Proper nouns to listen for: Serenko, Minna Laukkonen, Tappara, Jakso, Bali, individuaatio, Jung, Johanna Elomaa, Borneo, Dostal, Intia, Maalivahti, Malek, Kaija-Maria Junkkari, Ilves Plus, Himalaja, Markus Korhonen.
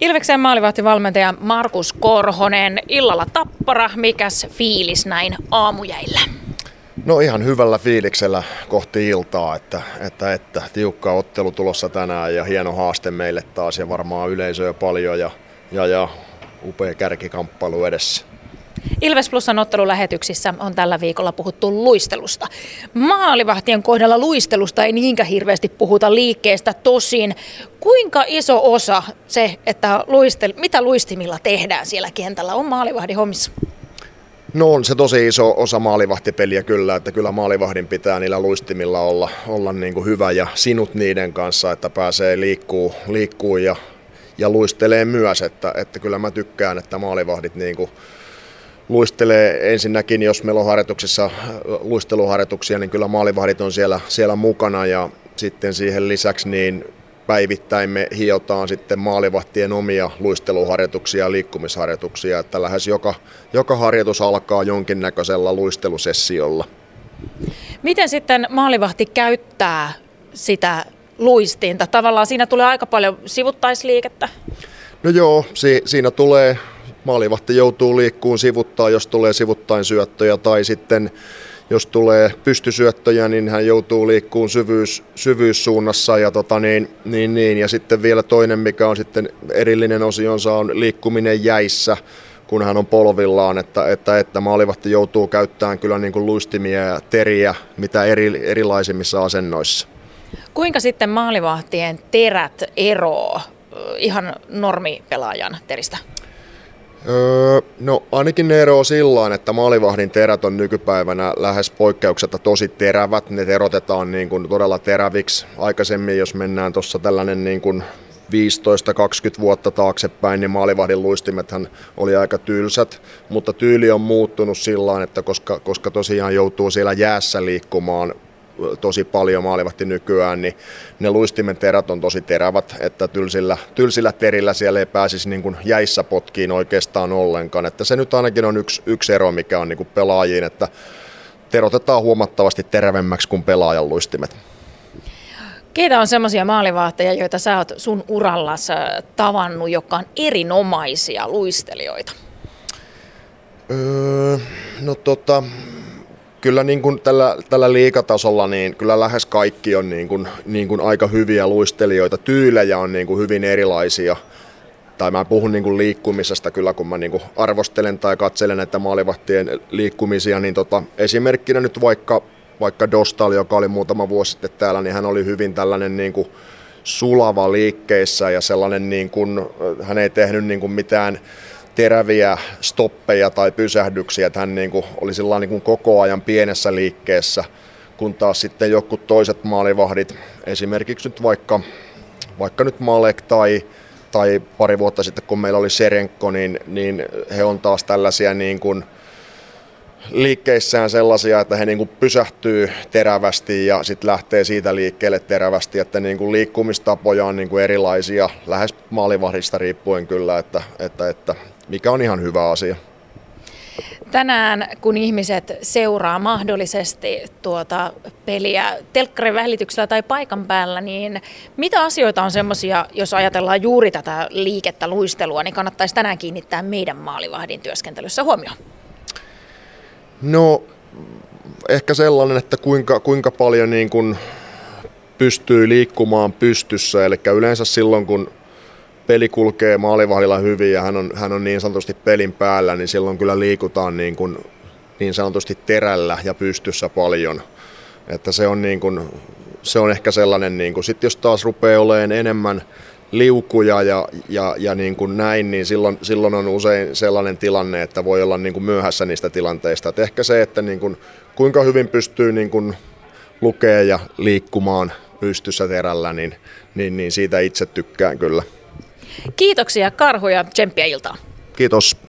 Ilveksen maalivahtivalmentaja Markus Korhonen, illalla Tappara, mikäs fiilis näin aamujäillä? No ihan hyvällä fiiliksellä kohti iltaa, että tiukka ottelu tulossa tänään ja hieno haaste meille taas ja varmaan yleisöä paljon ja upea kärkikamppailu edessä. Ilves Plusan ottelulähetyksissä on tällä viikolla puhuttu luistelusta. Maalivahtien kohdalla luistelusta ei niinkään hirveästi puhuta liikkeestä tosin. Kuinka iso osa se, että mitä luistimilla tehdään siellä kentällä, on maalivahdin hommissa? No on se tosi iso osa maalivahtipeliä kyllä, että kyllä maalivahdin pitää niillä luistimilla olla niin kuin hyvä ja sinut niiden kanssa, että pääsee liikkuu ja luistelee myös, että kyllä mä tykkään, että maalivahdit niin kuin luistelee ensinnäkin, jos meillä on harjoituksissa luisteluharjoituksia, niin kyllä maalivahdit on siellä mukana ja sitten siihen lisäksi niin päivittäin me hiotaan sitten maalivahtien omia luisteluharjoituksia ja liikkumisharjoituksia, että lähes joka harjoitus alkaa jonkinnäköisellä luistelusessiolla. Miten sitten maalivahti käyttää sitä luistinta? Tavallaan siinä tulee aika paljon sivuttaisliikettä. No joo, siinä tulee. Maalivahti joutuu liikkuun sivuttaa, jos tulee sivuttain syöttöjä tai sitten jos tulee pystysyöttöjä, niin hän joutuu liikkuun syvyyssuunnassa ja ja sitten vielä toinen, mikä on sitten erillinen osionsa on liikkuminen jäissä, kun hän on polvillaan, että maalivahti joutuu käyttämään kyllä niin kuin luistimia ja teriä mitä erilaisimmissa asennoissa. Kuinka sitten maalivahtien terät eroo ihan normipelaajan teristä? No ainakin ne eroo sillä, että maalivahdin terät on nykypäivänä lähes poikkeuksetta tosi terävät. Ne terotetaan niin kuin todella teräviksi. Aikaisemmin, jos mennään tuossa tällainen niin kuin 15-20 vuotta taaksepäin, niin maalivahdin luistimethän oli aika tylsät. Mutta tyyli on muuttunut sillä, että koska tosiaan joutuu siellä jäässä liikkumaan tosi paljon maalivahti nykyään, niin ne luistimen terät on tosi terävät, että tylsillä terillä siellä ei pääsisi niin kuin jäissä potkiin oikeastaan ollenkaan. Että se nyt ainakin on yksi ero, mikä on niin kuin pelaajiin, että terotetaan huomattavasti terävemmäksi kuin pelaajan luistimet. Keitä on semmoisia maalivahteja, joita sä oot sun urallasi tavannut, jotka on erinomaisia luistelijoita? Kyllä niin kuin tällä liigatasolla niin kyllä lähes kaikki on niin kuin aika hyviä luistelijoita. Tyylejä on niin kuin hyvin erilaisia. Tai mä puhun niin kuin liikkumisesta kyllä, kun mä niin kuin arvostelen tai katselen näitä maalivahtien liikkumisia. Niin esimerkkinä nyt vaikka Dostal, joka oli muutama vuosi sitten täällä, niin hän oli hyvin tällainen niin kuin sulava liikkeissä ja sellainen niin kuin, hän ei tehnyt niin kuin mitään teräviä stoppeja tai pysähdyksiä, että hän niin kuin oli sillä niin kuin koko ajan pienessä liikkeessä, kun taas sitten jotkut toiset maalivahdit, esimerkiksi nyt vaikka nyt Malek tai pari vuotta sitten, kun meillä oli Serenko, niin he on taas tällaisia niin kuin liikkeissään sellaisia, että he niin kuin pysähtyy terävästi ja sitten lähtee siitä liikkeelle terävästi, että niin kuin liikkumistapoja on niin kuin erilaisia, lähes maalivahdista riippuen kyllä, että mikä on ihan hyvä asia. Tänään, kun ihmiset seuraa mahdollisesti tuota peliä telkkarin välityksellä tai paikan päällä, niin mitä asioita on semmoisia, jos ajatellaan juuri tätä liikettä, luistelua, niin kannattaisi tänään kiinnittää meidän maalivahdin työskentelyssä huomioon? No ehkä sellainen, että kuinka paljon niin kuin pystyy liikkumaan pystyssä, eli yleensä silloin kun peli kulkee maalivahdilla hyvin ja hän on niin sanotusti pelin päällä, niin silloin kyllä liikutaan niin sanotusti terällä ja pystyssä paljon. Että se on ehkä sellainen, niin kuin, sit jos taas rupeaa olemaan enemmän liukuja ja niin kuin näin, niin silloin on usein sellainen tilanne, että voi olla niin kuin myöhässä niistä tilanteista. Et ehkä se, että niin kuin, kuinka hyvin pystyy niin kuin lukea ja liikkumaan pystyssä terällä, niin siitä itse tykkään kyllä. Kiitoksia Karhu ja tsemppiä iltaa. Kiitos.